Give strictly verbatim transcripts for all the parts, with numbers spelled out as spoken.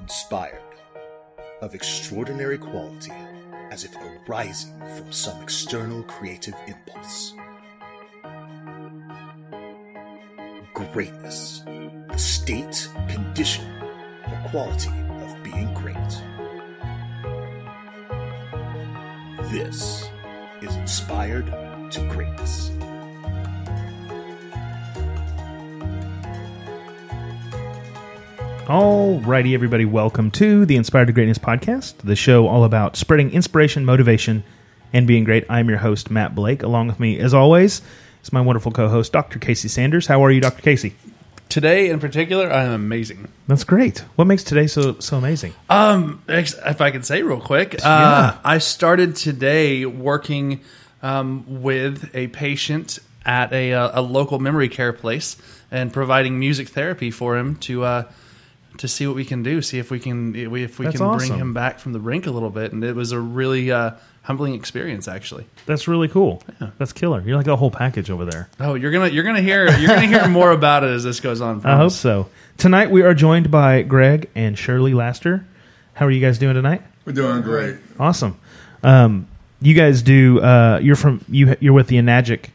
Inspired, of extraordinary quality, as if arising from some external creative impulse. Greatness, the state, condition, or quality of being great. This is Inspired to Greatness. Alrighty, everybody, welcome to the Inspired to Greatness podcast, the show all about spreading inspiration, motivation, and being great. I'm your host, Matt Blake. Along with me, as always, is my wonderful co-host, Doctor Casey Sanders. How are you, Doctor Casey? Today, in particular, I am amazing. That's great. What makes today so so amazing? Um, if I can say real quick, yeah. uh, I started today working um, with a patient at a, a local memory care place and providing music therapy for him to... Uh, to see what we can do, see if we can if we That's can awesome. Bring him back from the brink a little bit. And it was a really uh, humbling experience, actually. That's really cool. Yeah. That's killer. You're like a whole package over there. Oh, you're gonna you're gonna hear you're gonna hear more about it as this goes on. I hope so. Tonight we are joined by Greg and Shirley Laster. How are you guys doing tonight? We're doing great. Awesome. Um, you guys do. Uh, you're from you. You're with the Enagic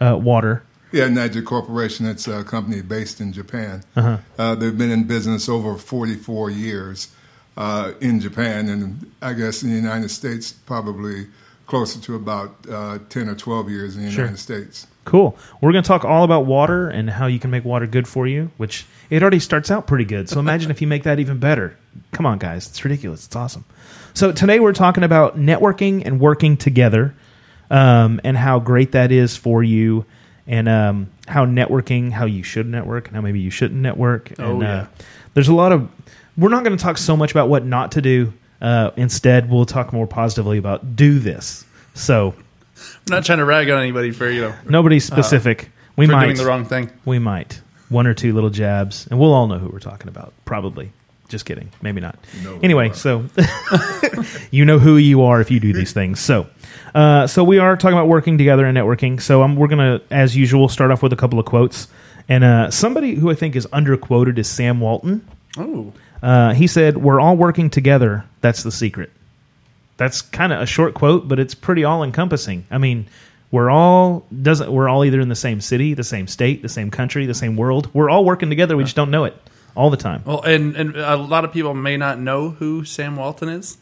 uh, water. Yeah, Enagic Corporation. It's a company based in Japan. Uh-huh. Uh, they've been in business over forty-four years uh, in Japan, and I guess in the United States, probably closer to about uh, ten or twelve years in the sure. United States. Cool. We're going to talk all about water and how you can make water good for you, which it already starts out pretty good. So imagine if you make that even better. Come on, guys. It's ridiculous. It's awesome. So today we're talking about networking and working together um, and how great that is for you. And um, how networking, how you should network, and how maybe you shouldn't network. Oh, and, yeah. Uh, there's a lot of... We're not going to talk so much about what not to do. Uh, instead, we'll talk more positively about do this. So... I'm not trying to rag on anybody for, you know... Nobody specific. Uh, we for might, doing the wrong thing. We might. One or two little jabs. And we'll all know who we're talking about, probably. Just kidding. Maybe not. No, anyway, so... you know who you are if you do these things. So... Uh, so we are talking about working together and networking. So um, we're going to, as usual, start off with a couple of quotes. And uh, somebody who I think is underquoted is Sam Walton. Oh, uh, he said, "We're all working together. That's the secret." That's kind of a short quote, but it's pretty all-encompassing. I mean, we're all doesn't we're all either in the same city, the same state, the same country, the same world. We're all working together. We just don't know it all the time. Well, and and a lot of people may not know who Sam Walton is.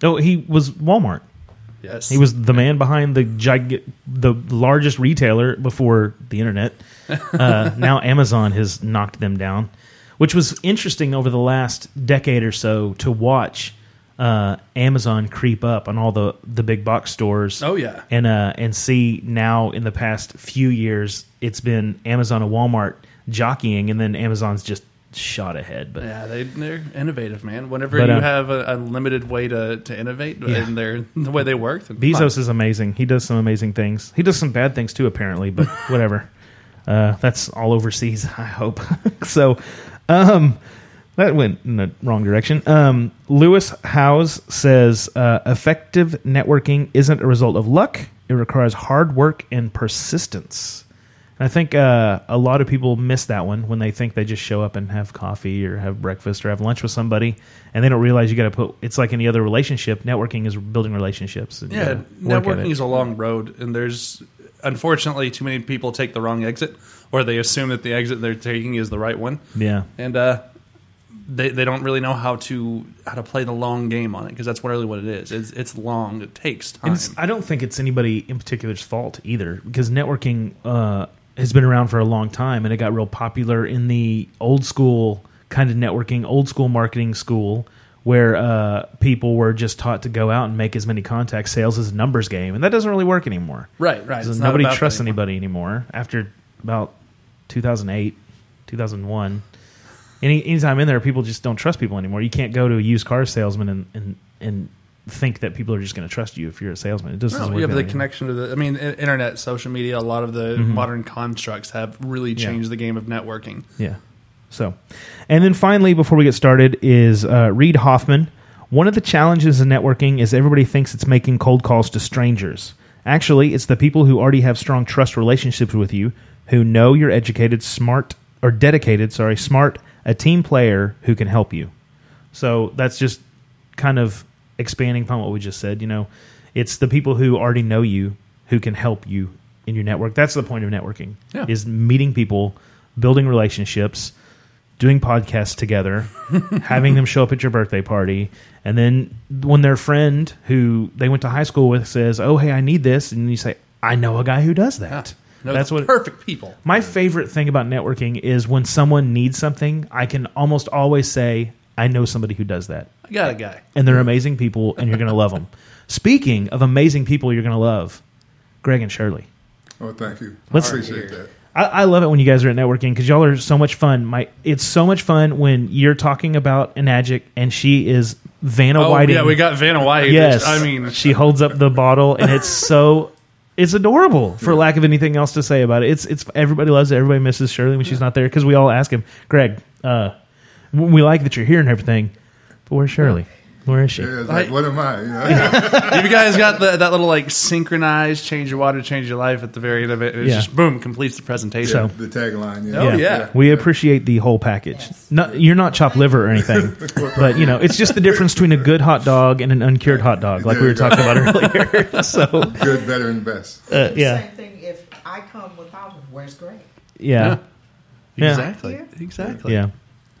Oh, he was Walmart. Yes. He was the man behind the gig- the largest retailer before the internet. Uh, now Amazon has knocked them down, which was interesting over the last decade or so to watch uh, Amazon creep up on all the, the big box stores. Oh, yeah. And, uh, and see now in the past few years, it's been Amazon and Walmart jockeying, and then Amazon's just shot ahead. But yeah, they, they're innovative, man. Whenever but, uh, you have a, a limited way to, to innovate yeah. and they're, the way they work. Bezos fun. is amazing. He does some amazing things. He does some bad things too, apparently, but whatever. Uh, that's all overseas, I hope. so um, that went in the wrong direction. Um, Lewis Howes says, uh, effective networking isn't a result of luck. It requires hard work and persistence. And I think uh, a lot of people miss that one when they think they just show up and have coffee or have breakfast or have lunch with somebody, and they don't realize you got to put. It's like any other relationship. Networking is building relationships. Yeah, networking is a long road, and there's unfortunately too many people take the wrong exit, or they assume that the exit they're taking is the right one. Yeah, and uh, they they don't really know how to how to play the long game on it, because that's really what it is. It's it's long. It takes time. It's, I don't think it's anybody in particular's fault either, because networking. Uh, has been around for a long time, and it got real popular in the old school kind of networking, old school marketing school, where uh, people were just taught to go out and make as many contacts. Sales is a numbers game, and that doesn't really work anymore. Right, right. It's nobody trusts anymore. anybody anymore after about two thousand eight, two thousand one. Any anytime in there, people just don't trust people anymore. You can't go to a used car salesman and and, and think that people are just going to trust you if you're a salesman. It doesn't. No, work you have the anymore. Connection to the. I mean, internet, social media. A lot of the mm-hmm. modern constructs have really changed yeah. the game of networking. Yeah. So, and then finally, before we get started, is uh, Reed Hoffman. One of the challenges in networking is everybody thinks it's making cold calls to strangers. Actually, it's the people who already have strong trust relationships with you, who know you're educated, smart, or dedicated. Sorry, smart, a team player who can help you. So that's just kind of. Expanding upon what we just said, you know, it's the people who already know you who can help you in your network. That's the point of networking, yeah. is meeting people, building relationships, doing podcasts together, having them show up at your birthday party. And then when their friend who they went to high school with says, oh, hey, I need this. And you say, I know a guy who does that. Yeah. No, that's what perfect it, people. My favorite thing about networking is when someone needs something, I can almost always say, I know somebody who does that. I got a guy. And they're amazing people, and you're going to love them. Speaking of amazing people you're going to love, Greg and Shirley. Oh, thank you. Let's, I appreciate that. I, I love it when you guys are at networking because y'all are so much fun. My, It's so much fun when you're talking about Enagic, and she is Vanna oh, White. Yeah, we got Vanna White. Yes. I mean. She holds up the bottle, and it's so... It's adorable, for yeah. lack of anything else to say about it. It's it's everybody loves it. Everybody misses Shirley when yeah. she's not there because we all ask him, Greg, uh, we like that you're here and everything. But where's Shirley? Where is she? Yeah, it's like, what am I? You know? Yeah. You guys got the, that little like synchronized change your water, change your life at the very end of it. It's yeah. just boom, completes the presentation. Yeah, so, the tagline. Yeah. Oh, yeah. yeah. We appreciate the whole package. Yes. Not, you're not chopped liver or anything. But, you know, it's just the difference between a good hot dog and an uncured hot dog, like we were talking about earlier. So good, better, and best. Uh, yeah. Same thing if I come with Bob, where's Greg? Yeah. yeah. Exactly. Yeah. Exactly. Yeah.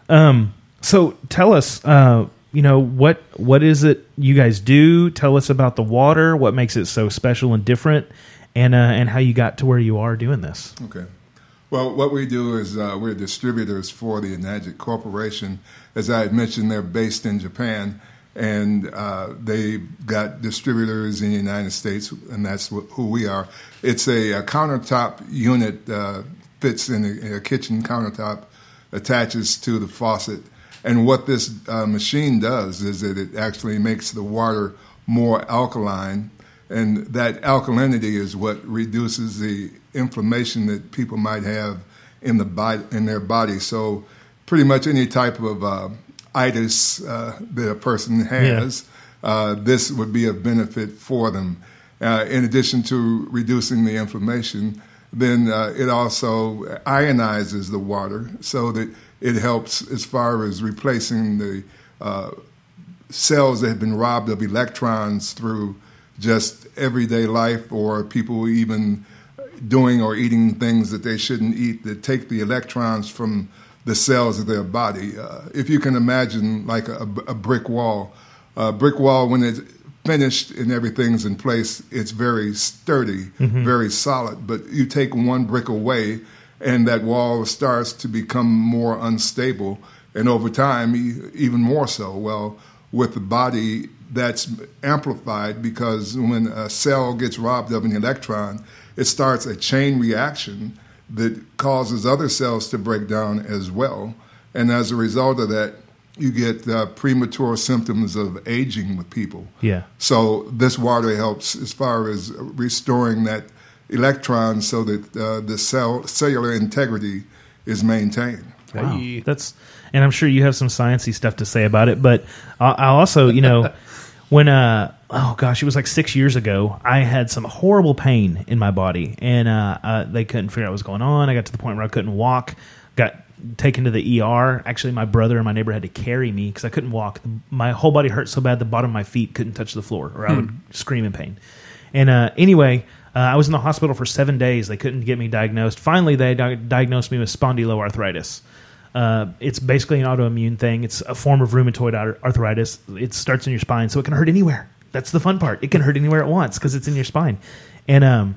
Um. So tell us, uh, you know, what what is it you guys do? Tell us about the water, what makes it so special and different, and uh, and how you got to where you are doing this. Okay. Well, what we do is uh, we're distributors for the Enagic Corporation. As I had mentioned, they're based in Japan, and uh, they got distributors in the United States, and that's wh- who we are. It's a, a countertop unit, uh, fits in a, in a kitchen countertop, attaches to the faucet. And what this uh, machine does is that it actually makes the water more alkaline, and that alkalinity is what reduces the inflammation that people might have in the body, in their body. So pretty much any type of uh, itis uh, that a person has, yeah. uh, this would be of benefit for them. Uh, in addition to reducing the inflammation, then uh, it also ionizes the water so that it helps as far as replacing the uh, cells that have been robbed of electrons through just everyday life, or people even doing or eating things that they shouldn't eat that take the electrons from the cells of their body. Uh, if you can imagine like a, a brick wall, a brick wall when it's finished and everything's in place, it's very sturdy, mm-hmm. very solid. But you take one brick away, and that wall starts to become more unstable, and over time, even more so. Well, with the body, that's amplified because when a cell gets robbed of an electron, it starts a chain reaction that causes other cells to break down as well. And as a result of that, you get uh, premature symptoms of aging with people. Yeah. So this water helps as far as restoring that electrons so that uh, the cell cellular integrity is maintained. Wow. That's, and I'm sure you have some sciencey stuff to say about it, but I also, you know, when, uh, oh gosh, it was like six years ago, I had some horrible pain in my body, and uh, uh, they couldn't figure out what was going on. I got to the point where I couldn't walk, got taken to the E R. Actually, my brother and my neighbor had to carry me because I couldn't walk. My whole body hurt so bad the bottom of my feet couldn't touch the floor, or I would hmm. scream in pain. And uh, anyway, uh, I was in the hospital for seven days. They couldn't get me diagnosed. Finally, they di- diagnosed me with spondyloarthritis. Uh, it's basically an autoimmune thing. It's a form of rheumatoid arthritis. It starts in your spine, so it can hurt anywhere. That's the fun part. It can hurt anywhere it wants because it's in your spine. And um,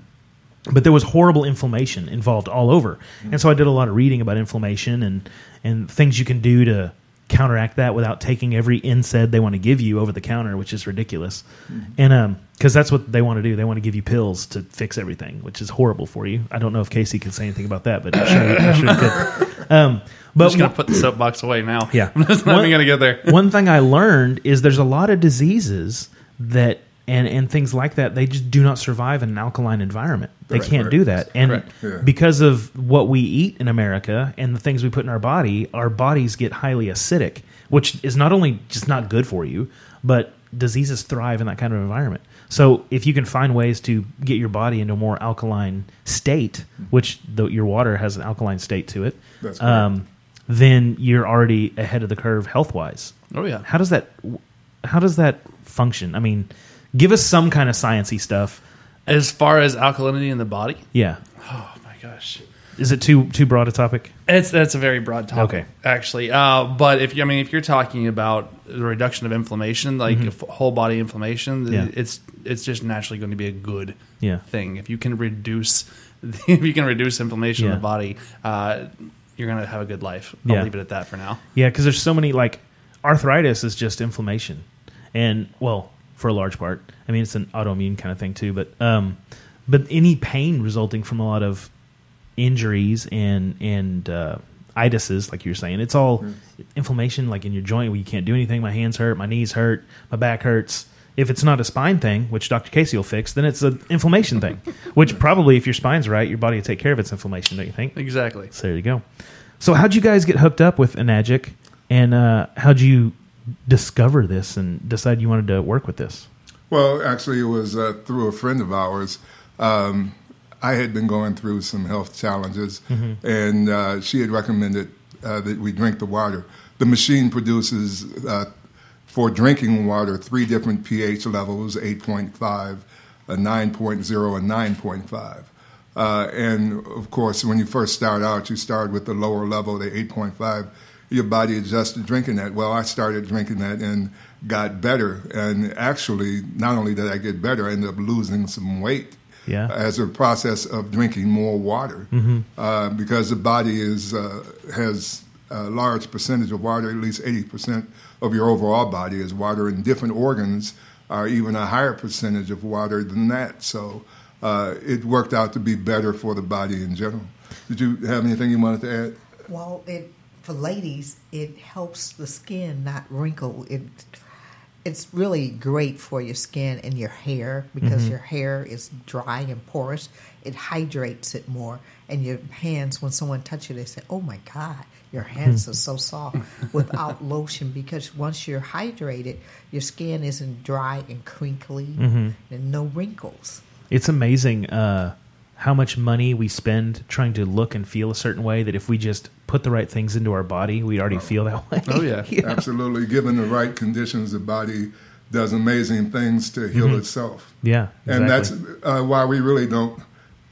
but there was horrible inflammation involved all over. And so I did a lot of reading about inflammation and, and things you can do to counteract that without taking every N SAID they want to give you over the counter, which is ridiculous. Mm-hmm. And um, because that's what they want to do. They want to give you pills to fix everything, which is horrible for you. I don't know if Casey can say anything about that, but I'm sure, I'm sure he could. Um, but I'm just going to put the soapbox away now. Yeah. I'm not one, even going to get there. One thing I learned is there's a lot of diseases that and, and things like that, they just do not survive in an alkaline environment. They right, can't right. do that. And yeah. because of what we eat in America and the things we put in our body, our bodies get highly acidic, which is not only just not good for you, but diseases thrive in that kind of environment. So if you can find ways to get your body into a more alkaline state, which the, your water has an alkaline state to it, That's um, then you're already ahead of the curve health-wise. Oh, yeah. How does that... How does that function? I mean, give us some kind of sciencey stuff. As far as alkalinity in the body? Yeah. Oh, my gosh. Is it too too broad a topic? It's That's a very broad topic, okay. actually. Uh, but, if you, I mean, if you're talking about the reduction of inflammation, like mm-hmm. whole-body inflammation, yeah. it's it's just naturally going to be a good yeah. thing. If you can reduce if you can reduce inflammation yeah. in the body, uh, you're going to have a good life. I'll yeah. leave it at that for now. Yeah, because there's so many, like, arthritis is just inflammation. And, well, for a large part. I mean, it's an autoimmune kind of thing, too. But um, but any pain resulting from a lot of injuries and, and uh, itises, like you were saying, it's all inflammation, like in your joint where you can't do anything. My hands hurt, my knees hurt, my back hurts. If it's not a spine thing, which Doctor Casey will fix, then it's an inflammation thing, which probably, if your spine's right, your body will take care of its inflammation, don't you think? Exactly. So there you go. So how'd you guys get hooked up with Enagic? And uh, how'd you discover this and decide you wanted to work with this? Well, actually, it was uh, through a friend of ours. Um, I had been going through some health challenges, mm-hmm. and uh, she had recommended uh, that we drink the water. The machine produces, uh, for drinking water, three different pH levels, eight point five, a nine point oh, and nine point five. Uh, and, of course, when you first start out, you start with the lower level, the eight point five. Your body adjusts to drinking that. Well, I started drinking that and got better. And actually, not only did I get better, I ended up losing some weight yeah. as a process of drinking more water, mm-hmm. uh, because the body is uh, has a large percentage of water. At least eighty percent of your overall body is water, and different organs are even a higher percentage of water than that. So uh, it worked out to be better for the body in general. Did you have anything you wanted to add? Well, it... For ladies, it helps the skin not wrinkle. It it's really great for your skin and your hair, because mm-hmm. your hair is dry and porous. It hydrates it more. And your hands, when someone touches you, they say, "Oh my God, your hands are so soft," without lotion, because once you're hydrated, your skin isn't dry and crinkly, mm-hmm. and no wrinkles. It's amazing uh, how much money we spend trying to look and feel a certain way, that if we just put the right things into our body, we already feel that way. Oh, yeah. You know? Absolutely. Given the right conditions, the body does amazing things to heal mm-hmm. itself. Yeah, exactly. And that's uh, why we really don't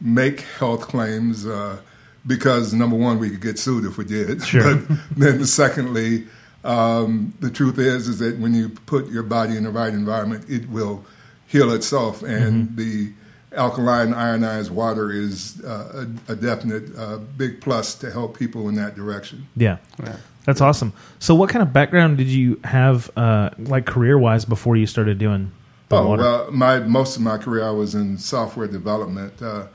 make health claims, uh, because, number one, we could get sued if we did. Sure. But then, secondly, um, the truth is is that when you put your body in the right environment, it will heal itself. And mm-hmm. the alkaline ionized water is uh, a, a definite uh, big plus to help people in that direction. Yeah. yeah. That's awesome. So what kind of background did you have, uh, like career-wise, before you started doing the oh, water? Well, my, most of my career I was in software development. Uh,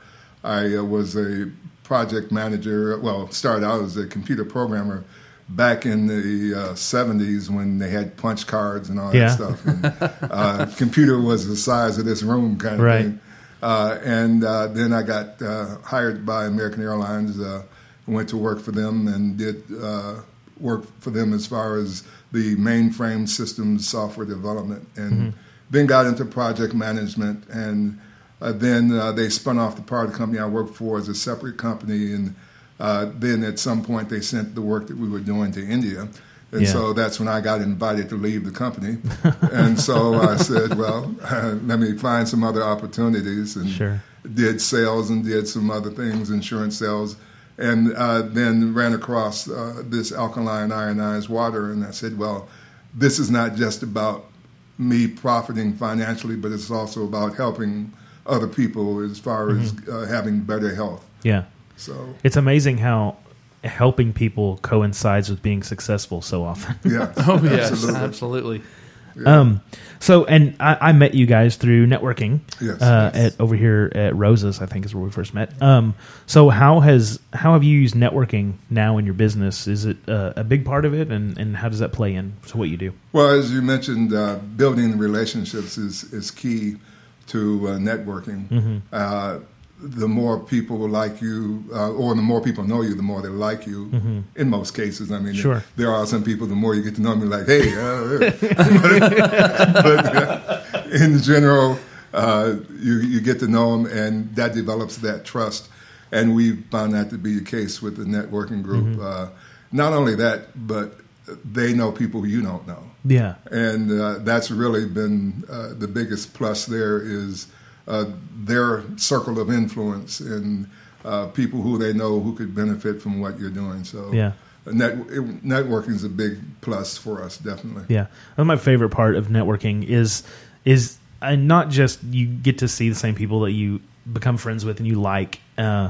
I uh, was a project manager. Well, started out as a computer programmer back in the uh, seventies when they had punch cards and all yeah. that stuff. And, uh, computer was the size of this room kind of right. thing. Uh, and uh, then I got uh, hired by American Airlines, uh, went to work for them, and did uh, work for them as far as the mainframe systems software development. And then got into project management, and uh, then uh, they spun off the part of the company I worked for as a separate company, and uh, then at some point they sent the work that we were doing to India. And yeah. so that's when I got invited to leave the company. And so I said, well, uh, let me find some other opportunities, and sure. did sales and did some other things, insurance sales, and uh, then ran across uh, this alkaline ionized water. And I said, well, this is not just about me profiting financially, but it's also about helping other people as far mm-hmm. as uh, having better health. Yeah. So it's amazing how helping people coincides with being successful so often. Yeah. Oh, yes. Absolutely. Absolutely. Yeah. Um, so, and I, I met you guys through networking yes, uh, yes. at over here at Rose's, I think is where we first met. Um, so how has, how have you used networking now in your business? Is it uh, a big part of it? And, and how does that play in to what you do? Well, as you mentioned, uh, building relationships is, is key to uh, networking. Mm-hmm. Uh, the more people like you, uh, or the more people know you, the more they like you, mm-hmm. in most cases. I mean, sure. there are some people, the more you get to know them, you're like, hey. Uh, but uh, in general, uh, you, you get to know them, and that develops that trust. And we found that to be the case with the networking group. Mm-hmm. Uh, not only that, but they know people you don't know. Yeah. And uh, that's really been uh, the biggest plus there is Uh, their circle of influence and uh, people who they know who could benefit from what you're doing. So yeah. net, it, networking is a big plus for us, definitely. Yeah. And my favorite part of networking is is uh, not just you get to see the same people that you become friends with and you like, uh,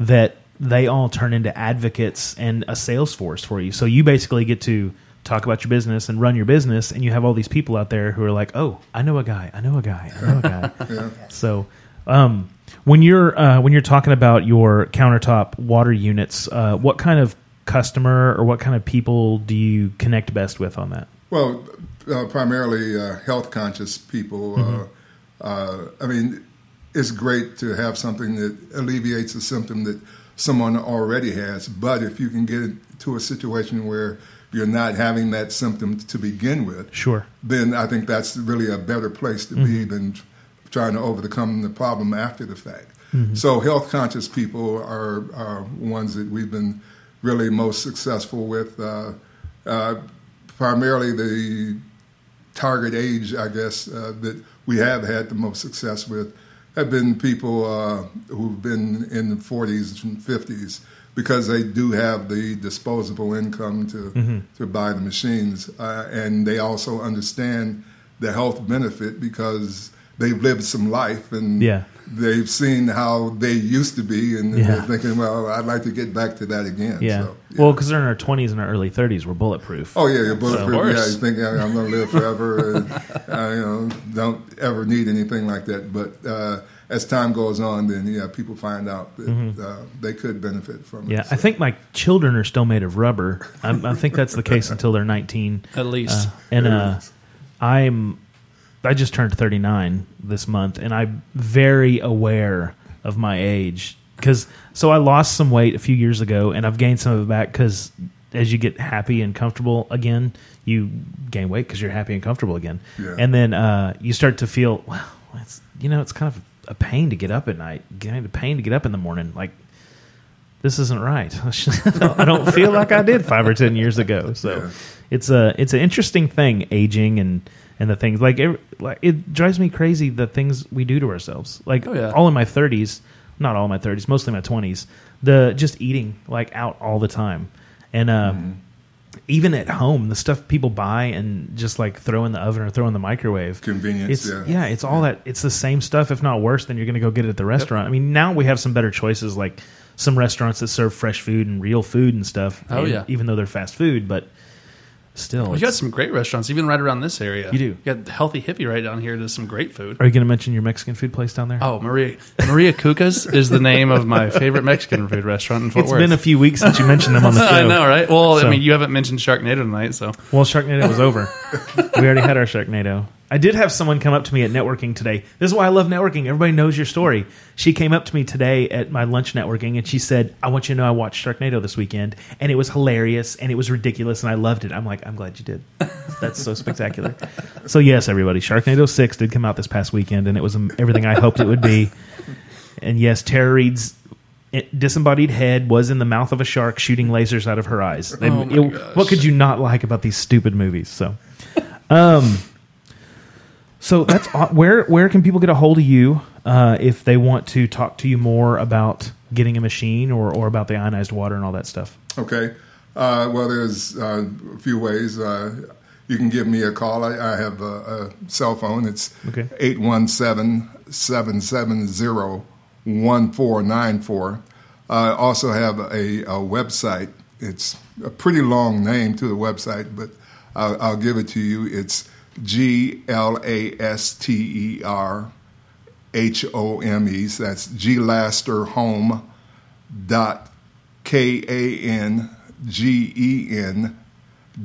that they all turn into advocates and a sales force for you. So you basically get to talk about your business and run your business, and you have all these people out there who are like, "Oh, I know a guy. I know a guy. I know a guy." Yeah. So, um, when you're uh, when you're talking about your countertop water units, uh, what kind of customer or what kind of people do you connect best with on that? Well, uh, primarily uh, health conscious people. Mm-hmm. Uh, uh, I mean, it's great to have something that alleviates a symptom that someone already has, but if you can get to a situation where you're not having that symptom to begin with, sure. then I think that's really a better place to mm-hmm. be than trying to overcome the problem after the fact. Mm-hmm. So health-conscious people are, are ones that we've been really most successful with. Uh, uh, primarily the target age, I guess, uh, that we have had the most success with have been people uh, who've been in the forties and fifties, because they do have the disposable income to, mm-hmm. to buy the machines. Uh, and they also understand the health benefit because they've lived some life and yeah. they've seen how they used to be. And yeah. they're thinking, well, I'd like to get back to that again. Yeah. So, yeah. Well, because they're in our twenties and our early thirties, we're bulletproof. Oh, yeah, you're bulletproof. So, yeah, you think, I'm going to live forever. And, uh, you know, don't ever need anything like that. But uh as time goes on, then yeah, people find out that mm-hmm. uh, they could benefit from it. Yeah, so. I think my children are still made of rubber. I'm, I think that's the case until they're nineteen, at least. Uh, and uh, I'm, I just turned thirty-nine this month, and I'm very aware of my age because. So I lost some weight a few years ago, and I've gained some of it back because as you get happy and comfortable again, you gain weight because you're happy and comfortable again, yeah. and then uh, you start to feel wow, it's, you know, it's kind of a pain to get up at night, getting a pain to get up in the morning. Like, this isn't right. I don't feel like I did five or ten years ago. So yeah. it's a it's an interesting thing, aging and, and the things like it, like it drives me crazy the things we do to ourselves. Like oh, yeah. all in my thirties, not all in my thirties, mostly my twenties. The just eating like out all the time, and um, mm-hmm. even at home, the stuff people buy and just like throw in the oven or throw in the microwave. Convenience, it's, yeah. yeah, it's all yeah. that. It's the same stuff, if not worse, than you're going to go get it at the restaurant. Yep. I mean, now we have some better choices, like some restaurants that serve fresh food and real food and stuff. Oh, and, yeah. even though they're fast food, but still. Well, you got some great restaurants, even right around this area. You do. You got Healthy Hippie right down here. There's some great food. Are you going to mention your Mexican food place down there? Oh, Maria Maria Cucas is the name of my favorite Mexican food restaurant in Fort it's Worth. It's been a few weeks since you mentioned them on the show. I know, right? Well, so. I mean, you haven't mentioned Sharknado tonight, so. Well, Sharknado was over. We already had our Sharknado. I did have someone come up to me at networking today. This is why I love networking. Everybody knows your story. She came up to me today at my lunch networking, and she said, I want you to know I watched Sharknado this weekend, and it was hilarious, and it was ridiculous, and I loved it. I'm like, I'm glad you did. That's so spectacular. So yes, everybody, Sharknado six did come out this past weekend, and it was everything I hoped it would be. And yes, Tara Reid's disembodied head was in the mouth of a shark shooting lasers out of her eyes. Oh it, my gosh. What could you not like about these stupid movies? So... Um, so that's where where can people get a hold of you uh, if they want to talk to you more about getting a machine or, or about the ionized water and all that stuff? Okay. Uh, well, there's uh, a few ways. Uh, you can give me a call. I, I have a, a cell phone. It's okay. eight one seven, seven seven zero, one four nine four. I also have a, a website. It's a pretty long name to the website, but I'll, I'll give it to you. It's G L A S T E R H O M E. So that's G Laster Home dot K A N G E N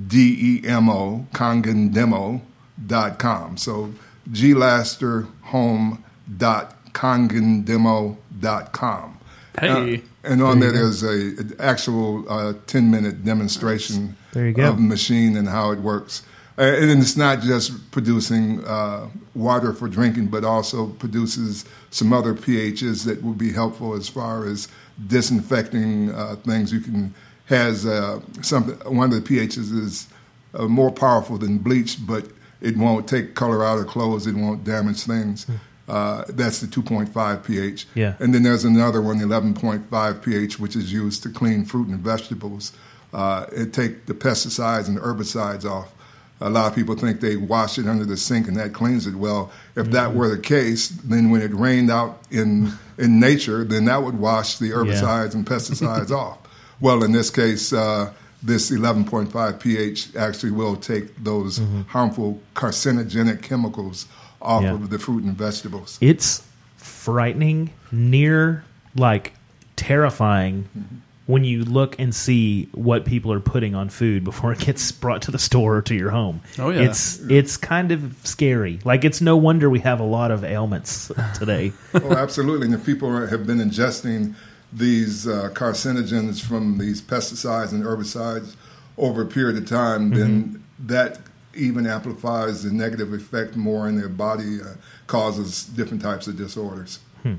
D E M O, Kangen Demo dot com. So G Laster Home dot Kangen Demo dot com. Hey. Uh, and on there, there there's a, an actual uh, ten-minute demonstration of the machine and how it works. And it's not just producing uh, water for drinking, but also produces some other pHs that will be helpful as far as disinfecting uh, things. You can has uh, something. One of the pHs is uh, more powerful than bleach, but it won't take color out of clothes. It won't damage things. Uh, that's the two point five pH. Yeah. And then there's another one, eleven point five pH, which is used to clean fruit and vegetables. Uh, it take the pesticides and herbicides off. A lot of people think they wash it under the sink and that cleans it. Well, if mm-hmm. that were the case, then when it rained out in in nature, then that would wash the herbicides yeah. and pesticides off. Well, in this case, uh, this eleven point five pH actually will take those mm-hmm. harmful carcinogenic chemicals off yeah. of the fruit and vegetables. It's frightening, near like terrifying. Mm-hmm. When you look and see what people are putting on food before it gets brought to the store or to your home. Oh, yeah. It's it's kind of scary. Like, it's no wonder we have a lot of ailments today. Oh, absolutely. And if people are, have been ingesting these uh, carcinogens from these pesticides and herbicides over a period of time, then mm-hmm. that even amplifies the negative effect more in their body, uh, causes different types of disorders. Hmm.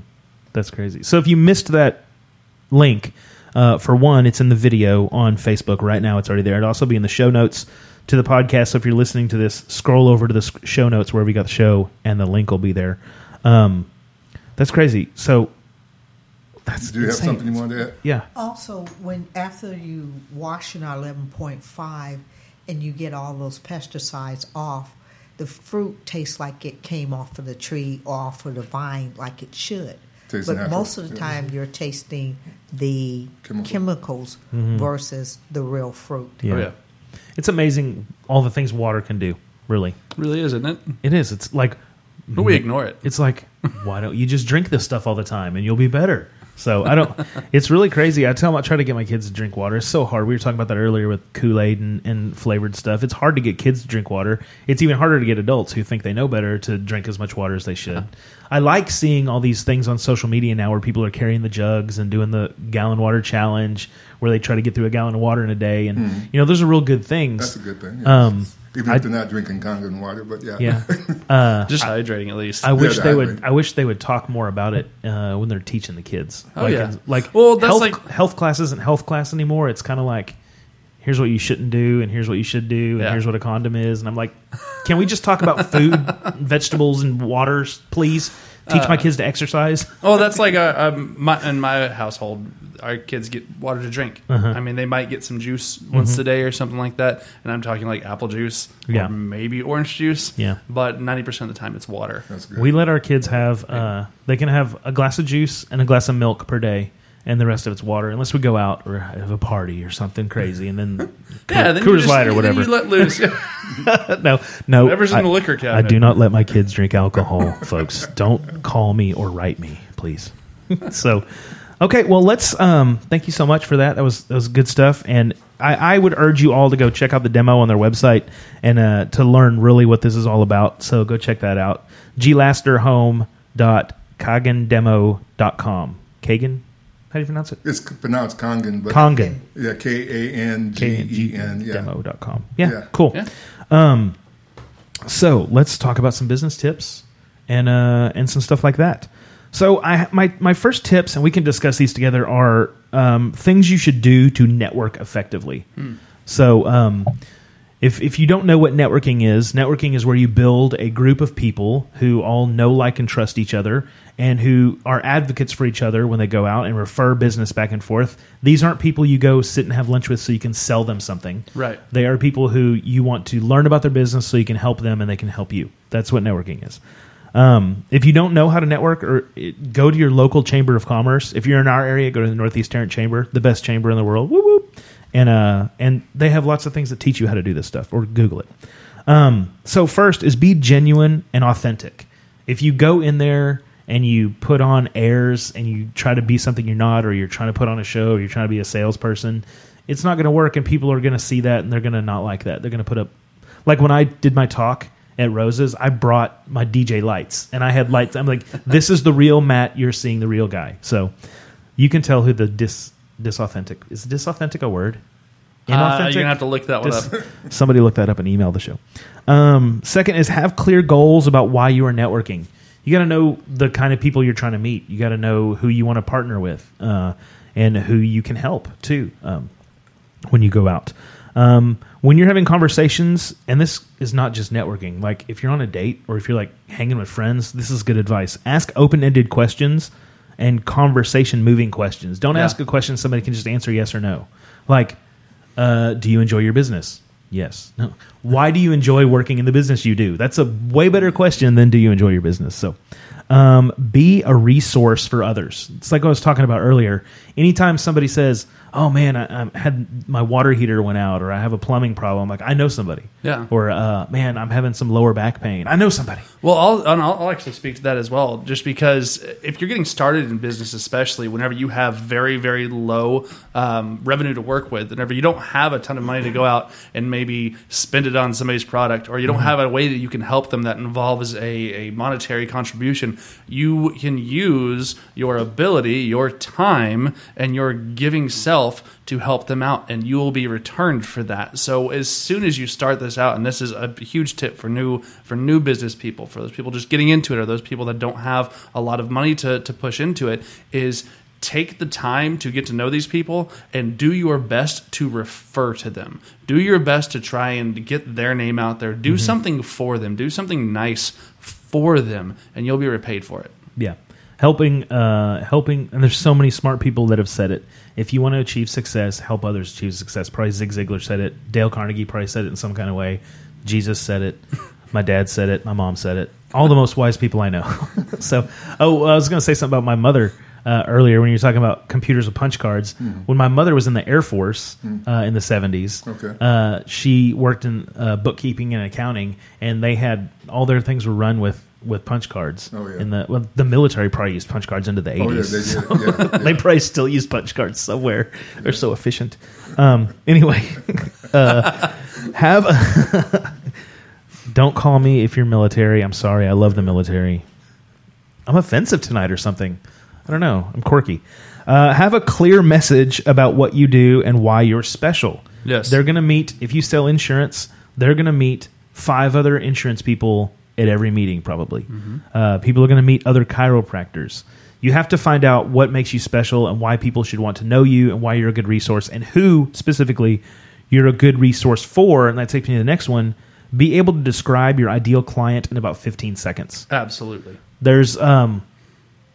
That's crazy. So if you missed that link... Uh, for one, it's in the video on Facebook right now. It's already there. It'll also be in the show notes to the podcast. So if you're listening to this, scroll over to the show notes wherever you got the show, and the link will be there. Um, that's crazy. So that's Do you insane. Have something you want to add? Yeah. Also, when after you wash in our eleven point five and you get all those pesticides off, the fruit tastes like it came off of the tree or off of the vine like it should. But natural. Most of the time, you're tasting the Chemical. chemicals mm-hmm. versus the real fruit. Yeah. Oh, yeah, it's amazing all the things water can do. Really, it really is, isn't it? It is. It's like, but we ignore it. It's like, why don't you just drink this stuff all the time and you'll be better? So I don't. It's really crazy. I tell them, I try to get my kids to drink water. It's so hard. We were talking about that earlier with Kool-Aid and, and flavored stuff. It's hard to get kids to drink water. It's even harder to get adults who think they know better to drink as much water as they should. I like seeing all these things on social media now where people are carrying the jugs and doing the gallon water challenge, where they try to get through a gallon of water in a day. And mm. you know, those are real good things. That's a good thing. Yes. Um, Even if they're not drinking Kangen water, but yeah, yeah. Uh, just hydrating at least. I wish yeah, they would. I wish they would talk more about it uh, when they're teaching the kids. Oh like, yeah, like well, that's health, like health class isn't health class anymore. It's kind of like, here's what you shouldn't do, and here's what you should do, and yeah. here's what a condom is. And I'm like, can we just talk about food, vegetables, and waters, please? Teach uh, my kids to exercise. Oh, that's like a, a, my, in my household. Our kids get water to drink. Uh-huh. I mean, they might get some juice once mm-hmm. a day or something like that. And I'm talking like apple juice yeah. or maybe orange juice. Yeah. But ninety percent of the time, it's water. That's good. We let our kids have, uh, they can have a glass of juice and a glass of milk per day. And the rest of it's water, unless we go out or have a party or something crazy, and then yeah, Coors just, Light or whatever. Then you let loose. no, no. Whatever's I, in the liquor cabinet. I do not let my kids drink alcohol, folks. Don't call me or write me, please. So, Okay, well, let's um, thank you so much for that. That was that was good stuff, and I, I would urge you all to go check out the demo on their website and uh, to learn really what this is all about. So go check that out. g laster home dot kagen demo dot com. Kagen? How do you pronounce it? It's pronounced Kangen. But Kangen. Yeah, K A N G E N. Yeah. Demo dot com. Yeah, yeah. Cool. Yeah. Um, so let's talk about some business tips and uh, and some stuff like that. So I my my first tips, and we can discuss these together, are um, things you should do to network effectively. Hmm. So um, if if you don't know what networking is, networking is where you build a group of people who all know, like, and trust each other, and who are advocates for each other when they go out and refer business back and forth. These aren't people you go sit and have lunch with so you can sell them something. Right. They are people who you want to learn about their business so you can help them and they can help you. That's what networking is. Um, if you don't know how to network, or it, go to your local chamber of commerce. If you're in our area, go to the Northeast Tarrant Chamber, the best chamber in the world. Whoop, whoop. And uh, and they have lots of things that teach you how to do this stuff, or Google it. Um, so first is be genuine and authentic. If you go in there and you put on airs and you try to be something you're not, or you're trying to put on a show, or you're trying to be a salesperson, it's not going to work, and people are going to see that and they're going to not like that. They're going to put up, like when I did my talk at Rose's, I brought my D J lights, and I had lights. I'm like, this is the real Matt. You're seeing the real guy. So you can tell who the dis disauthentic is. Disauthentic a word? Inauthentic? Uh, you're gonna have to look that one dis- up. Somebody look that up and email the show. Um, second is have clear goals about why you are networking. You got to know the kind of people you're trying to meet. You got to know who you want to partner with, uh, and who you can help too, um, when you go out. Um, when you're having conversations, and this is not just networking, like if you're on a date or if you're like hanging with friends, this is good advice. Ask open-ended questions and conversation-moving questions. Don't yeah. ask a question somebody can just answer yes or no. Like, uh, do you enjoy your business? Yes. No. Why do you enjoy working in the business you do? That's a way better question than do you enjoy your business? So um, be a resource for others. It's like I was talking about earlier. Anytime somebody says, oh, man, I, I had my water heater went out, or I have a plumbing problem, like, I know somebody. Yeah. Or, uh, man, I'm having some lower back pain. I know somebody. Well, I'll, I'll actually speak to that as well, just because if you're getting started in business, especially whenever you have very, very low um, revenue to work with, whenever you don't have a ton of money to go out and make maybe spend it on somebody's product, or you don't have a way that you can help them that involves a, a monetary contribution, you can use your ability, your time, and your giving self to help them out, and you will be returned for that. So as soon as you start this out, and this is a huge tip for new for new business people, for those people just getting into it, or those people that don't have a lot of money to, to push into it, is take the time to get to know these people and do your best to refer to them. Do your best to try and get their name out there. Do mm-hmm. something for them. Do something nice for them, and you'll be repaid for it. Yeah. Helping, uh, helping, and there's so many smart people that have said it. If you want to achieve success, help others achieve success. Probably Zig Ziglar said it. Dale Carnegie probably said it in some kind of way. Jesus said it. My dad said it. My mom said it. All the most wise people I know. So, oh, I was going to say something about my mother. Uh, earlier when you were talking about computers with punch cards, mm. when my mother was in the Air Force mm. uh, in the seventies, okay. uh, she worked in uh, bookkeeping and accounting, and they had all their things were run with, with punch cards. Oh, yeah. In the well, the military probably used punch cards into the eighties. Oh, yeah, they, so yeah, yeah. They probably still use punch cards somewhere. Yeah. They're so efficient. Um, anyway, uh, have a don't call me if you're military. I'm sorry. I love the military. I'm offensive tonight or something. I don't know. I'm quirky. Uh, have a clear message about what you do and why you're special. Yes. They're going to meet, if you sell insurance, they're going to meet five other insurance people at every meeting probably. Mm-hmm. Uh, people are going to meet other chiropractors. You have to find out what makes you special and why people should want to know you and why you're a good resource and who specifically you're a good resource for. And that takes me to the next one. Be able to describe your ideal client in about fifteen seconds. Absolutely. There's... um.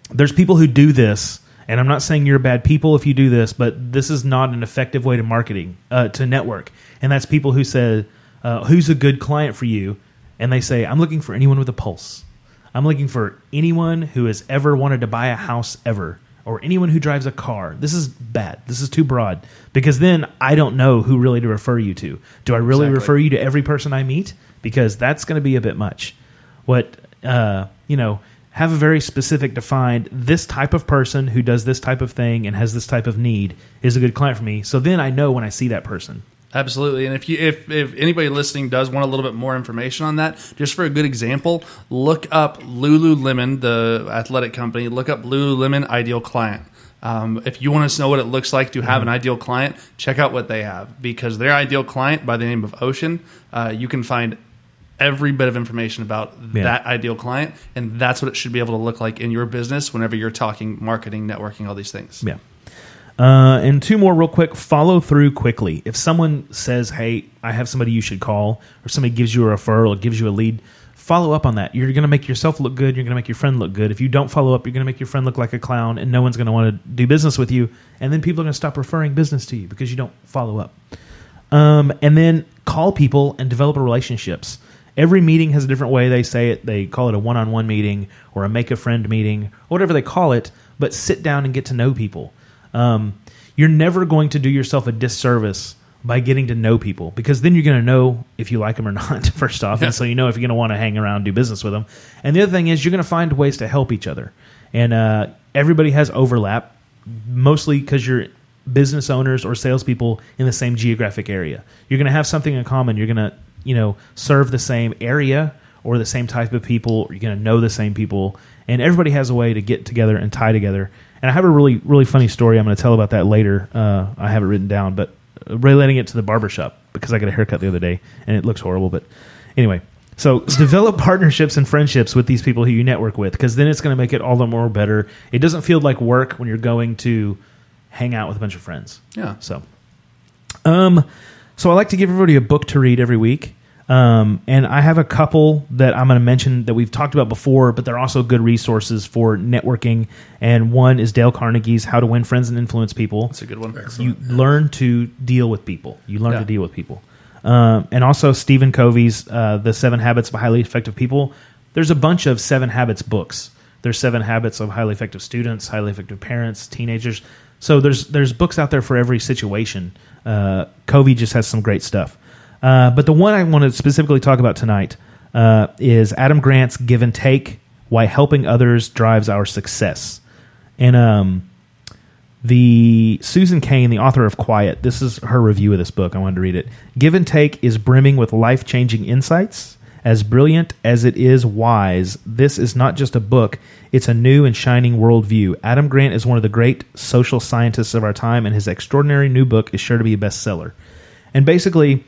There's people who do this, and I'm not saying you're bad people if you do this, but this is not an effective way to marketing, uh, to network. And that's people who say, uh, who's a good client for you? And they say, I'm looking for anyone with a pulse. I'm looking for anyone who has ever wanted to buy a house ever, or anyone who drives a car. This is bad. This is too broad, because then I don't know who really to refer you to. Do I really Exactly. refer you to every person I meet? Because that's going to be a bit much. What, uh, you know... have a very specific defined, this type of person who does this type of thing and has this type of need is a good client for me. So then I know when I see that person. Absolutely. And if you if, if anybody listening does want a little bit more information on that, just for a good example, look up Lululemon, the athletic company. Look up Lululemon Ideal Client. Um, if you want to know what it looks like to have an ideal client, check out what they have, because their ideal client by the name of Ocean, uh, you can find every bit of information about yeah. that ideal client, and that's what it should be able to look like in your business whenever you're talking marketing, networking, all these things. Yeah. Uh, and two more real quick. Follow through quickly. If someone says, hey, I have somebody you should call, or somebody gives you a referral or gives you a lead, follow up on that. You're going to make yourself look good. You're going to make your friend look good. If you don't follow up, you're going to make your friend look like a clown, and no one's going to want to do business with you. And then people are going to stop referring business to you because you don't follow up. Um, and then call people and develop relationships. Every meeting has a different way they say it. They call it a one-on-one meeting or a make-a-friend meeting, whatever they call it, but sit down and get to know people. Um, you're never going to do yourself a disservice by getting to know people, because then you're going to know if you like them or not, first off. And so you know if you're going to want to hang around and do business with them. And the other thing is you're going to find ways to help each other. And uh, everybody has overlap, mostly because you're business owners or salespeople in the same geographic area. You're going to have something in common. You're going to, you know, serve the same area or the same type of people. Or you're going to know the same people. And everybody has a way to get together and tie together. And I have a really, really funny story I'm going to tell about that later. Uh, I have it written down, but relating it to the barbershop, because I got a haircut the other day, and it looks horrible. But anyway, so develop partnerships and friendships with these people who you network with, because then it's going to make it all the more better. It doesn't feel like work when you're going to hang out with a bunch of friends. Yeah. So, um, so I like to give everybody a book to read every week. Um, and I have a couple that I'm going to mention that we've talked about before, but they're also good resources for networking. And one is Dale Carnegie's How to Win Friends and Influence People. That's a good one. Excellent. You yeah. learn to deal with people. You learn yeah. to deal with people. Um, and also Stephen Covey's uh, The Seven Habits of Highly Effective People. There's a bunch of Seven Habits books. There's Seven Habits of Highly Effective Students, Highly Effective Parents, Teenagers. So there's there's books out there for every situation. Uh, Covey just has some great stuff. Uh, but the one I want to specifically talk about tonight uh, is Adam Grant's Give and Take, Why Helping Others Drives Our Success. And um, the Susan Cain, the author of Quiet, this is her review of this book. I wanted to read it. Give and Take is brimming with life-changing insights. As brilliant as it is wise, this is not just a book. It's a new and shining worldview. Adam Grant is one of the great social scientists of our time, and his extraordinary new book is sure to be a bestseller. And basically,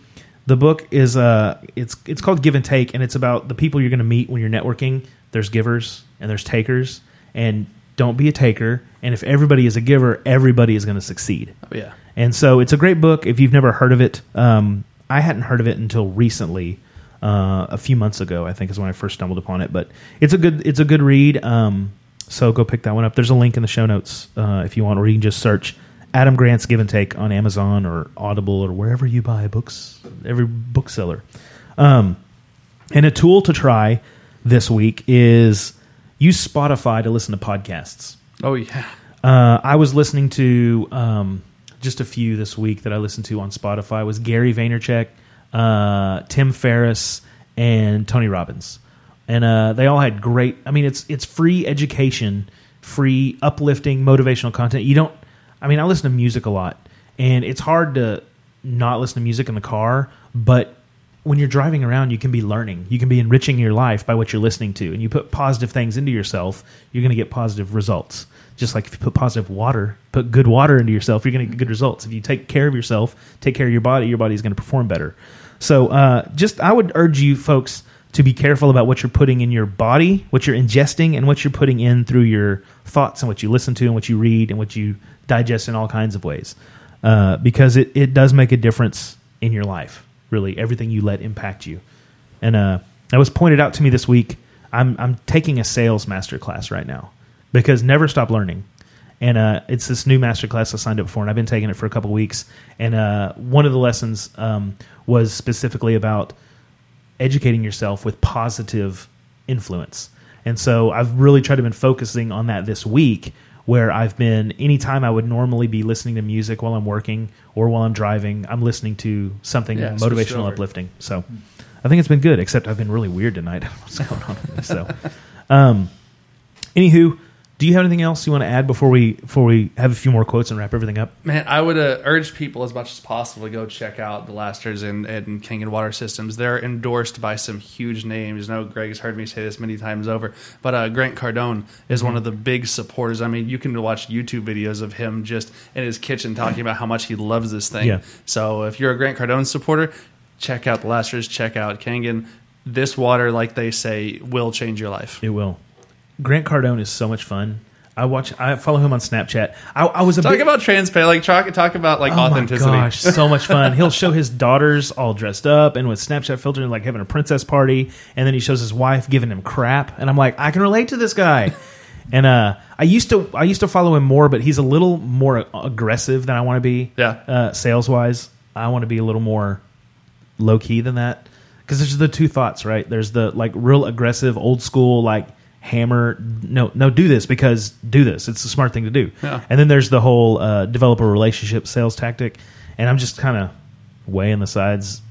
the book is uh, it's it's called Give and Take, and it's about the people you're going to meet when you're networking. There's givers and there's takers, and don't be a taker. And if everybody is a giver, everybody is going to succeed. Oh, yeah. And so it's a great book if you've never heard of it. Um, I hadn't heard of it until recently, uh, a few months ago, I think, is when I first stumbled upon it. But it's a good it's a good read. Um, so go pick that one up. There's a link in the show notes uh, if you want, or you can just search Adam Grant's Give and Take on Amazon or Audible or wherever you buy books, every bookseller. Um, and a tool to try this week is use Spotify to listen to podcasts. Oh, yeah. Uh, I was listening to um, just a few this week that I listened to on Spotify. It was Gary Vaynerchuk, uh, Tim Ferriss, and Tony Robbins. And uh, they all had great... I mean, it's it's free education, free uplifting, motivational content. You don't... I mean, I listen to music a lot, and it's hard to not listen to music in the car, but when you're driving around, you can be learning. You can be enriching your life by what you're listening to, and you put positive things into yourself, you're going to get positive results. Just like if you put positive water, put good water into yourself, you're going to get good results. If you take care of yourself, take care of your body, your body's going to perform better. So uh, just I would urge you folks to be careful about what you're putting in your body, what you're ingesting, and what you're putting in through your thoughts and what you listen to and what you read and what you digest in all kinds of ways, uh, because it, it does make a difference in your life, really, everything you let impact you. And uh, that was pointed out to me this week. I'm I'm taking a sales masterclass right now because never stop learning. And uh, it's this new masterclass I signed up for, and I've been taking it for a couple weeks. And uh, one of the lessons um, was specifically about educating yourself with positive influence. And so I've really tried to been focusing on that this week, where I've been, anytime I would normally be listening to music while I'm working or while I'm driving, I'm listening to something yeah, motivational, uplifting. So I think it's been good, except I've been really weird tonight. What's going on with me? So, um, Anywho, do you have anything else you want to add before we before we have a few more quotes and wrap everything up? Man, I would uh, urge people as much as possible to go check out the Lasters and, and Kangen Water Systems. They're endorsed by some huge names. I know Greg has heard me say this many times over, but uh, Grant Cardone is one of the big supporters. I mean, you can watch YouTube videos of him just in his kitchen talking about how much he loves this thing. Yeah. So if you're a Grant Cardone supporter, check out the Lasters, check out Kangen. This water, like they say, will change your life. It will. Grant Cardone is so much fun. I watch. I follow him on Snapchat. I, I was a talk bit, about transparent. Like talk, talk about like oh authenticity. My gosh, so much fun. He'll show his daughters all dressed up and with Snapchat filtering, like having a princess party, and then he shows his wife giving him crap. And I'm like, I can relate to this guy. And uh, I used to, I used to follow him more, but he's a little more aggressive than I want to be. Yeah. Uh, sales wise, I want to be a little more low key than that, because there's the two thoughts, right? There's the like real aggressive, old school, like. Hammer no no do this because do this it's the smart thing to do yeah. And then there's the whole uh developer relationship sales tactic, and I'm just kind of weighing the sides.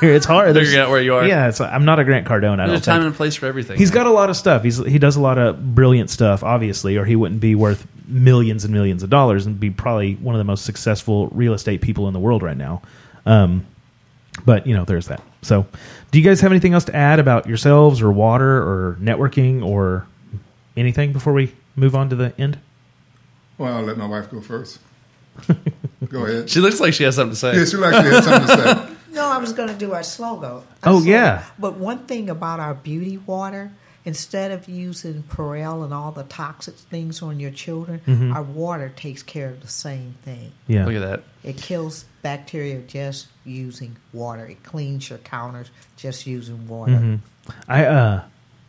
It's hard. There's where you are. Yeah, it's like, I'm not a Grant Cardone. I there's don't a time think. And place for everything. He's got a lot of stuff. He's he does a lot of brilliant stuff, obviously, or he wouldn't be worth millions and millions of dollars and be probably one of the most successful real estate people in the world right now. Um, but you know, there's that. So, do you guys have anything else to add about yourselves or water or networking or anything before we move on to the end? Well, I'll let my wife go first. Go ahead. She looks like she has something to say. Yeah, she looks like she has something to say. No, I was going to do our slogan. Oh, slogan. Yeah. But one thing about our beauty water, instead of using Perel and all the toxic things on your children, mm-hmm. our water takes care of the same thing. Yeah. Look at that. It kills bacteria just using water. It cleans your counters just using water. Mm-hmm. I uh,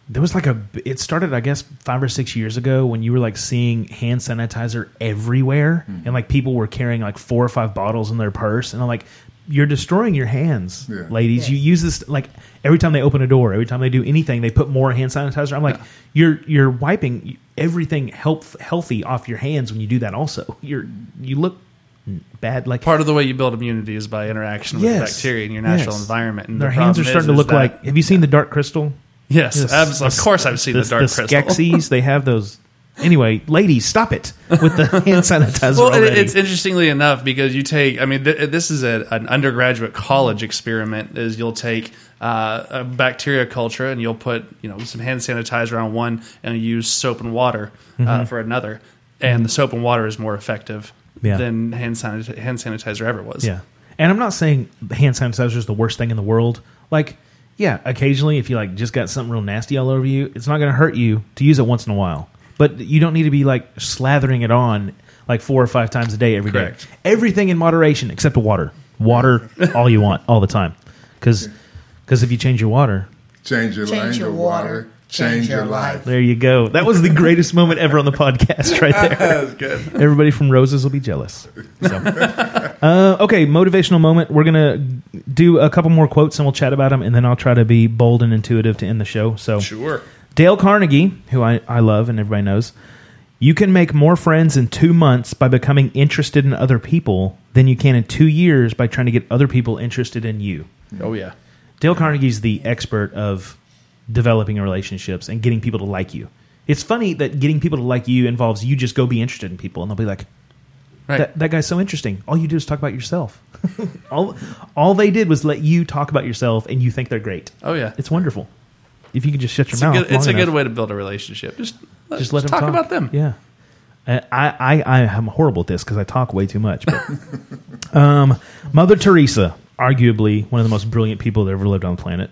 there was like a it started I guess five or six years ago when you were like seeing hand sanitizer everywhere, mm-hmm. and like people were carrying like four or five bottles in their purse, and I'm like, you're destroying your hands, yeah. ladies. Yes. You use this like every time they open a door, every time they do anything, they put more hand sanitizer. I'm like, yeah. you're you're wiping everything health, healthy off your hands when you do that. Also, you're you look. Bad, like part of the way you build immunity is by interaction with yes, bacteria in your natural yes. environment. And their the hands are starting is, to look that, like. Have you seen yeah. the Dark Crystal? Yes, yes. Absolutely. Of course I've seen the, the Dark the Crystal. Skeksis, they have those. Anyway, ladies, stop it with the hand sanitizer. Well, already. It's interestingly enough because you take. I mean, th- this is a, an undergraduate college experiment. Is you'll take. Uh, a bacteria culture, and you'll put you know some hand sanitizer on one, and you use soap and water uh, mm-hmm. for another, and mm-hmm. the soap and water is more effective. Yeah. Than hand sanitizer, hand sanitizer ever was. Yeah, and I'm not saying hand sanitizer is the worst thing in the world. Like, yeah, occasionally if you like just got something real nasty all over you, it's not going to hurt you to use it once in a while. But you don't need to be like slathering it on like four or five times a day every Correct. Day. Everything in moderation except water. Water all you want all the time. Because because if you change your water, change your change your water. water. Change your life. There you go. That was the greatest moment ever on the podcast right there. That was good. Everybody from Roses will be jealous. So. Uh, okay, motivational moment. We're going to do a couple more quotes and we'll chat about them, and then I'll try to be bold and intuitive to end the show. So, sure. Dale Carnegie, who I, I love and everybody knows, you can make more friends in two months by becoming interested in other people than you can in two years by trying to get other people interested in you. Oh, yeah. Dale Carnegie's the expert of... developing relationships and getting people to like you. It's funny that getting people to like you involves you just go be interested in people, and they'll be like, right. that, that guy's so interesting. All you do is talk about yourself. all all they did was let you talk about yourself, and you think they're great. Oh, yeah. It's wonderful. If you can just shut your it's mouth a good, It's a enough, good way to build a relationship. Just let, just let just them talk. Talk about them. Yeah. I, I, I, I'm horrible at this because I talk way too much. But. um, Mother Teresa, arguably one of the most brilliant people that ever lived on the planet.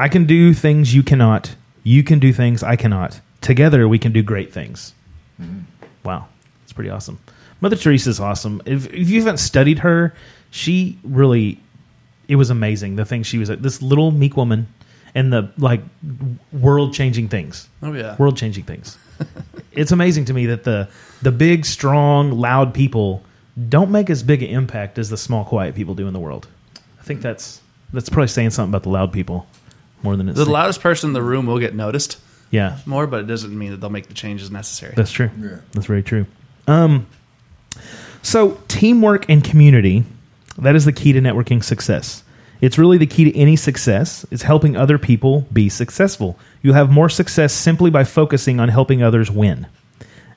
I can do things you cannot. You can do things I cannot. Together we can do great things. Mm-hmm. Wow. That's pretty awesome. Mother Teresa's awesome. If, if you haven't studied her, she really, it was amazing. The things she was, this little meek woman and the like world-changing things. Oh, yeah. World-changing things. It's amazing to me that the the big, strong, loud people don't make as big an impact as the small, quiet people do in the world. I think that's that's probably saying something about the loud people. More than it's the loudest person in the room will get noticed. Yeah, more, but it doesn't mean that they'll make the changes necessary. That's true. Yeah, that's very true. Um, so teamwork and community—that is the key to networking success. It's really the key to any success. It's helping other people be successful. You'll have more success simply by focusing on helping others win.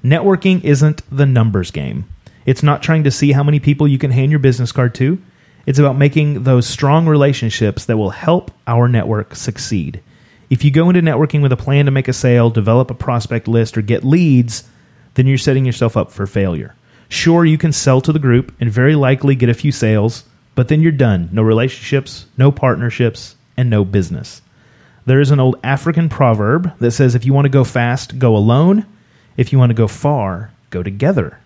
Networking isn't the numbers game. It's not trying to see how many people you can hand your business card to. It's about making those strong relationships that will help our network succeed. If you go into networking with a plan to make a sale, develop a prospect list, or get leads, then you're setting yourself up for failure. Sure, you can sell to the group and very likely get a few sales, but then you're done. No relationships, no partnerships, and no business. There is an old African proverb that says if you want to go fast, go alone. If you want to go far, go together.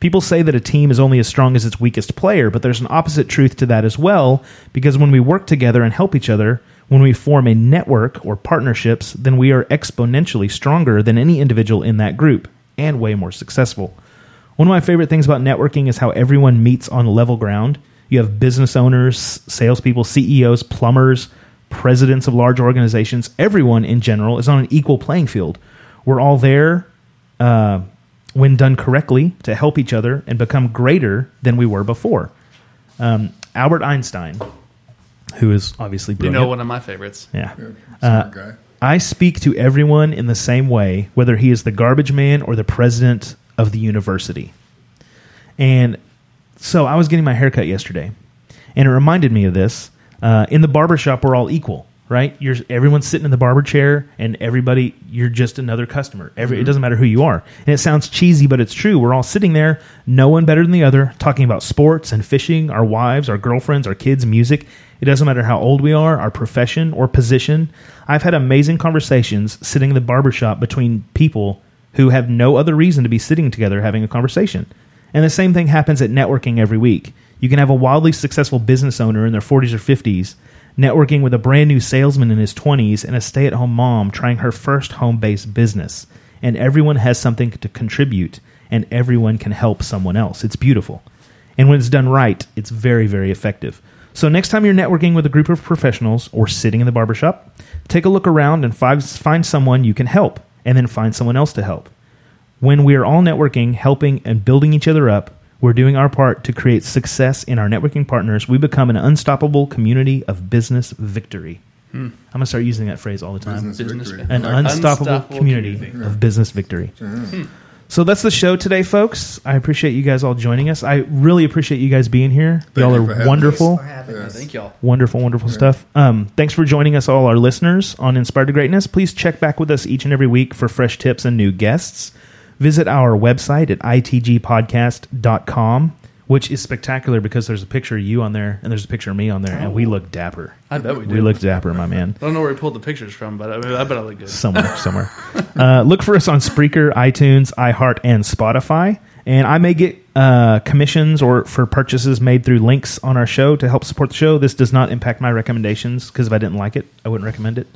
People say that a team is only as strong as its weakest player, but there's an opposite truth to that as well, because when we work together and help each other, when we form a network or partnerships, then we are exponentially stronger than any individual in that group and way more successful. One of my favorite things about networking is how everyone meets on level ground. You have business owners, salespeople, C E Os, plumbers, presidents of large organizations. Everyone in general is on an equal playing field. We're all there uh, when done correctly to help each other and become greater than we were before. Um, Albert Einstein, who is obviously brilliant. You know, one of my favorites. Yeah. Uh, I speak to everyone in the same way, whether he is the garbage man or the president of the university. And so I was getting my haircut yesterday, and it reminded me of this. Uh, in the barbershop, we're all equal, right? You're, everyone's sitting in the barber chair, and everybody, you're just another customer. Every, mm-hmm. It doesn't matter who you are. And it sounds cheesy, but it's true. We're all sitting there, no one better than the other, talking about sports and fishing, our wives, our girlfriends, our kids, music. It doesn't matter how old we are, our profession or position. I've had amazing conversations sitting in the barbershop between people who have no other reason to be sitting together having a conversation. And the same thing happens at networking every week. You can have a wildly successful business owner in their forties or fifties networking with a brand new salesman in his twenties and a stay-at-home mom trying her first home-based business. And everyone has something to contribute, and everyone can help someone else. It's beautiful. And when it's done right, it's very, very effective. So next time you're networking with a group of professionals or sitting in the barbershop, take a look around and find someone you can help, and then find someone else to help. When we are all networking, helping, and building each other up, we're doing our part to create success in our networking partners. We become an unstoppable community of business victory. Hmm. I'm going to start using that phrase all the time. Business business victory. Victory. An like unstoppable, unstoppable community, community of business victory. Yeah. Hmm. So that's the show today, folks. I appreciate you guys all joining us. I really appreciate you guys being here. Thank y'all are wonderful. Yes. Thank y'all. Wonderful, wonderful yeah. stuff. Um, thanks for joining us, all our listeners, on Inspired to Greatness. Please check back with us each and every week for fresh tips and new guests. Visit our website at I T G podcast dot com, which is spectacular because there's a picture of you on there and there's a picture of me on there, oh. and we look dapper. I bet we do. We look dapper, my man. I don't know where we pulled the pictures from, but I, mean, I bet I look good. Somewhere, somewhere. Uh, look for us on Spreaker, iTunes, iHeart, and Spotify. And I may get uh, commissions or for purchases made through links on our show to help support the show. This does not impact my recommendations because if I didn't like it, I wouldn't recommend it.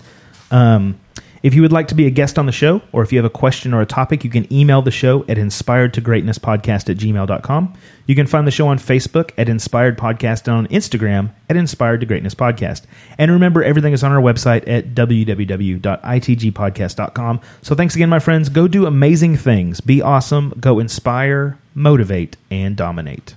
Um If you would like to be a guest on the show, or if you have a question or a topic, you can email the show at inspired to greatness podcast at gmail dot com. You can find the show on Facebook at Inspired Podcast and on Instagram at Inspired to Greatness Podcast. And remember, everything is on our website at w w w dot I T G podcast dot com. So thanks again, my friends. Go do amazing things. Be awesome. Go inspire, motivate, and dominate.